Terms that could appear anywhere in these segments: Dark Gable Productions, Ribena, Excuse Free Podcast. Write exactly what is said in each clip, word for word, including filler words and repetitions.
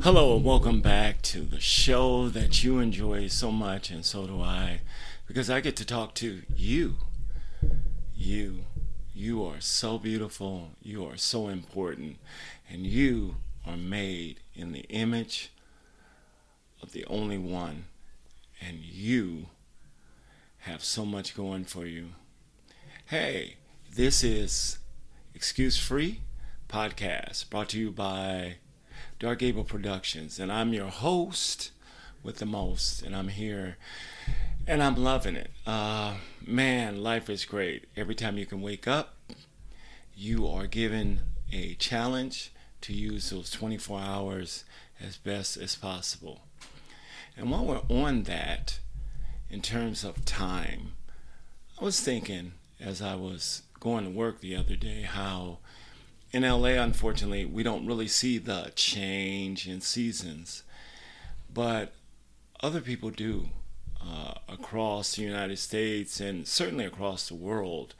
Hello and welcome back to the show that you enjoy so much, and so do I, because I get to talk to you. You, you are so beautiful, you are so important, and you are made in the image of the only one, and you have so much going for you. Hey, this is Excuse Free Podcast, brought to you by Dark Gable Productions, and I'm your host with the most, and I'm here, and I'm loving it. Uh, man, life is great. Every time you can wake up, you are given a challenge to use those twenty-four hours as best as possible. And while we're on that, in terms of time, I was thinking as I was going to work the other day how in L A, unfortunately, we don't really see the change in seasons, but other people do uh, across the United States and certainly across the world.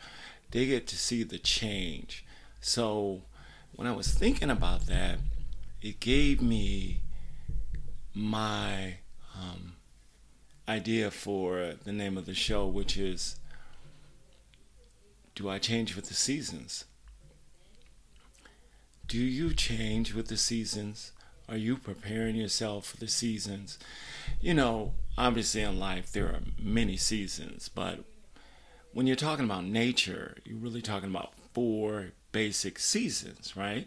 They get to see the change. So when I was thinking about that, it gave me my um, idea for the name of the show, which is, do I change with the seasons? Do you change with the seasons? Are you preparing yourself for the seasons? You know, obviously in life there are many seasons, but when you're talking about nature, you're really talking about four basic seasons, right?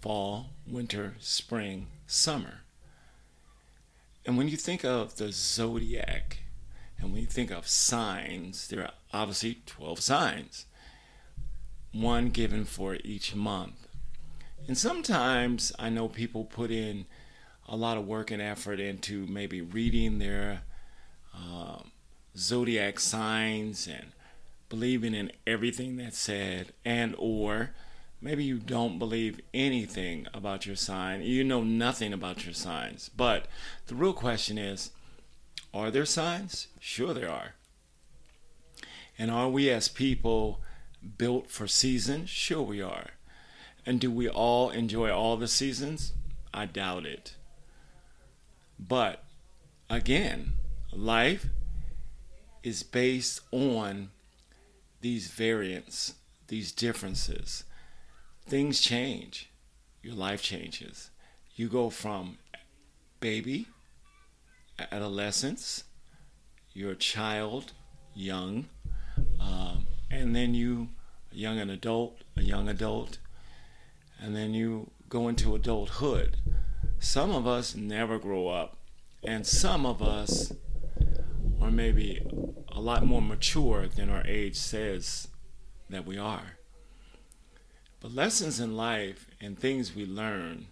Fall, winter, spring, summer. And when you think of the zodiac, and when you think of signs, there are obviously twelve signs, one given for each month. And sometimes I know people put in a lot of work and effort into maybe reading their uh, zodiac signs and believing in everything that's said, and or maybe you don't believe anything about your sign, you know nothing about your signs. But the real question is, are there signs? Sure there are. And are we as people built for seasons? Sure we are. And do we all enjoy all the seasons? I doubt it. But again, life is based on these variants, these differences. Things change. Your life changes. You go from baby, adolescence, you're a child, young, um, and then you a young an adult, a young adult, and then you go into adulthood. Some of us never grow up, and some of us are maybe a lot more mature than our age says that we are. But lessons in life and things we learn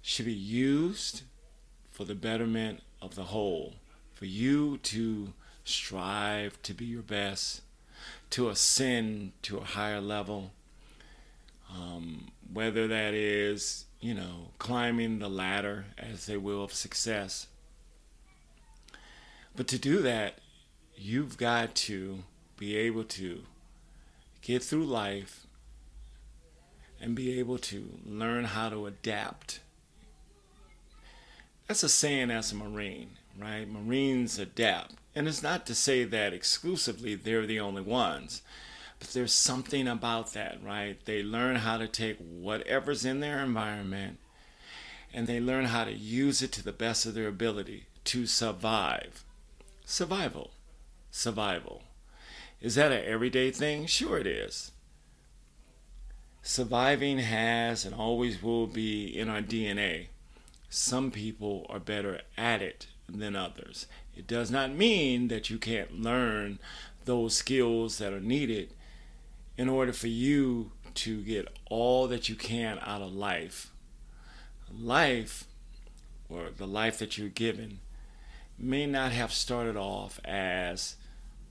should be used for the betterment of the whole, for you to strive to be your best, to ascend to a higher level, um, whether that is, you know, climbing the ladder, as they will, of success. But to do that, you've got to be able to get through life and be able to learn how to adapt. That's a saying as a Marine, right? Marines adapt. And it's not to say that exclusively they're the only ones, but there's something about that, right? They learn how to take whatever's in their environment and they learn how to use it to the best of their ability to survive. Survival. Survival. Is that an everyday thing? Sure it is. Surviving has and always will be in our D N A. Some people are better at it than others. It does not mean that you can't learn those skills that are needed in order for you to get all that you can out of life. Life, or the life that you're given, may not have started off as,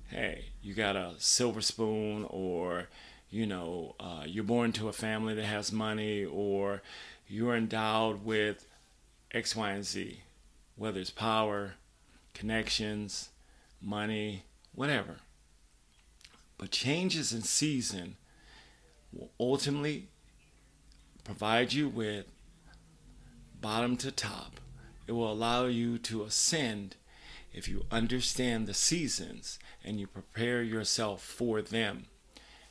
hey, you got a silver spoon, or, you know, uh, you're born to a family that has money, or you're endowed with X, Y, and Z, whether it's power, connections, money, whatever. But changes in season will ultimately provide you with bottom to top. It will allow you to ascend if you understand the seasons and you prepare yourself for them.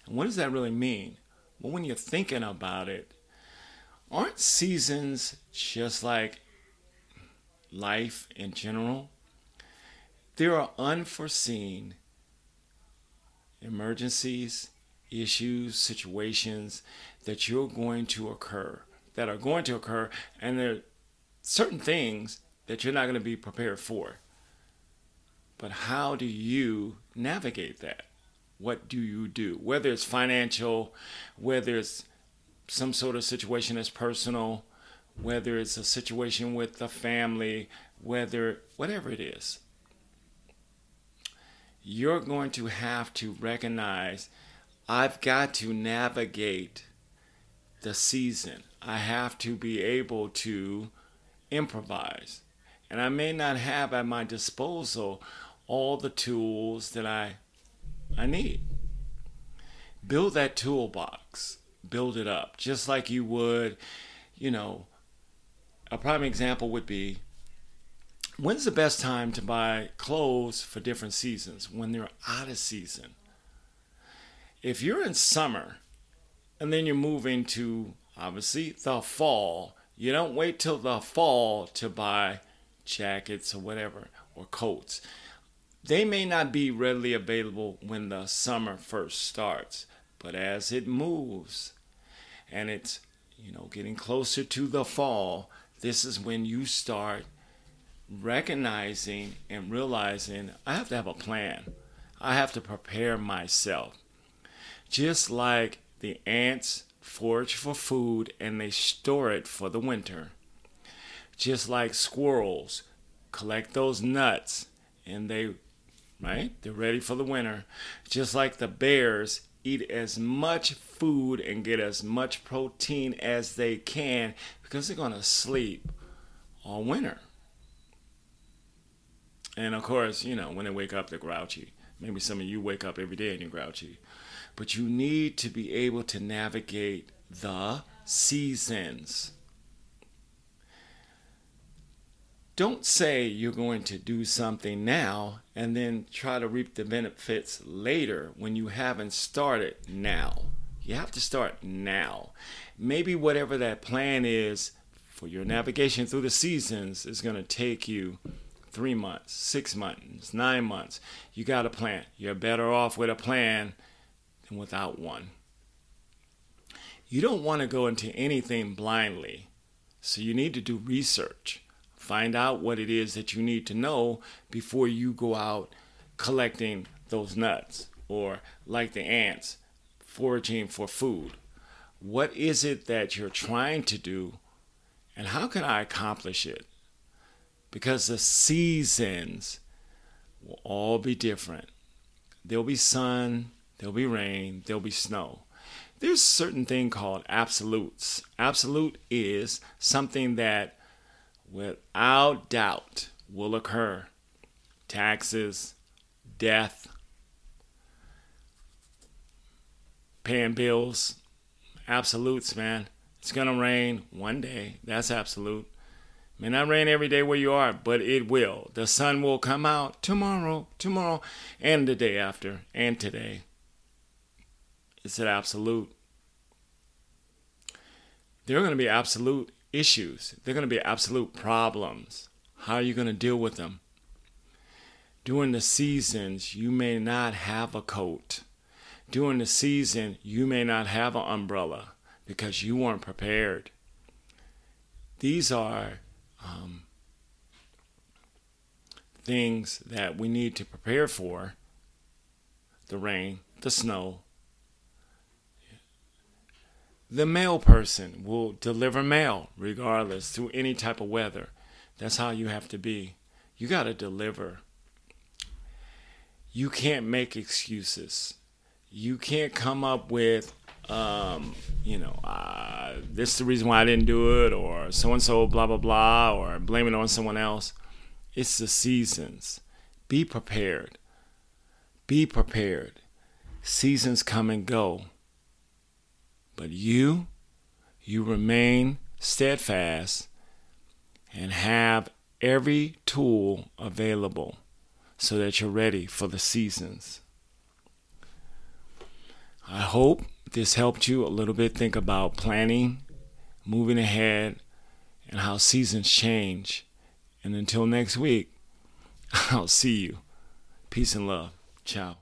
And what does that really mean? Well, when you're thinking about it, aren't seasons just like life in general? There are unforeseen emergencies, issues, situations that you're going to occur, that are going to occur, and there are certain things that you're not going to be prepared for. But how do you navigate that? What do you do? Whether it's financial, whether it's some sort of situation that's personal, whether it's a situation with the family, whether whatever it is, you're going to have to recognize, I've got to navigate the season. I have to be able to improvise. And I may not have at my disposal all the tools that I, I need. Build that toolbox. Build it up. Just like you would, you know, a prime example would be, when's the best time to buy clothes for different seasons? When they're out of season. If you're in summer and then you move into, obviously, the fall, you don't wait till the fall to buy jackets or whatever, or coats. They may not be readily available when the summer first starts, but as it moves and it's, you know, getting closer to the fall, this is when you start recognizing and realizing, I have to have a plan. I have to prepare myself. Just like the ants forage for food and they store it for the winter. Just like squirrels collect those nuts and they, right? They're ready for the winter. Just like the bears eat as much food and get as much protein as they can because they're going to sleep all winter. And of course, you know, when they wake up, they're grouchy. Maybe some of you wake up every day and you're grouchy. But you need to be able to navigate the seasons. Don't say you're going to do something now and then try to reap the benefits later when you haven't started now. You have to start now. Maybe whatever that plan is for your navigation through the seasons is going to take you three months, six months, nine months. You got a plan. You're better off with a plan than without one. You don't want to go into anything blindly. So you need to do research. Find out what it is that you need to know before you go out collecting those nuts, or like the ants, foraging for food. What is it that you're trying to do, and how can I accomplish it? Because the seasons will all be different. There'll be sun, there'll be rain, there'll be snow. There's a certain thing called absolutes. Absolute is something that without doubt will occur. Taxes, death, paying bills, absolutes, man. It's gonna rain one day, that's absolute. May not rain every day where you are, but it will. The sun will come out tomorrow, tomorrow, and the day after, and today. It's an absolute. There are going to be absolute issues. There are going to be absolute problems. How are you going to deal with them? During the seasons, you may not have a coat. During the season, you may not have an umbrella because you weren't prepared. These are Um, things that we need to prepare for: the rain, the snow. The mail person will deliver mail regardless through any type of weather. That's how you have to be. You got to deliver. You can't make excuses. You can't come up with Um, you know, uh, this is the reason why I didn't do it, or so-and-so, blah, blah, blah, or blame it on someone else. It's the seasons. Be prepared. Be prepared. Seasons come and go. But you, you remain steadfast and have every tool available so that you're ready for the seasons. I hope this helped you a little bit think about planning, moving ahead, and how seasons change. And until next week, I'll see you. Peace and love. Ciao.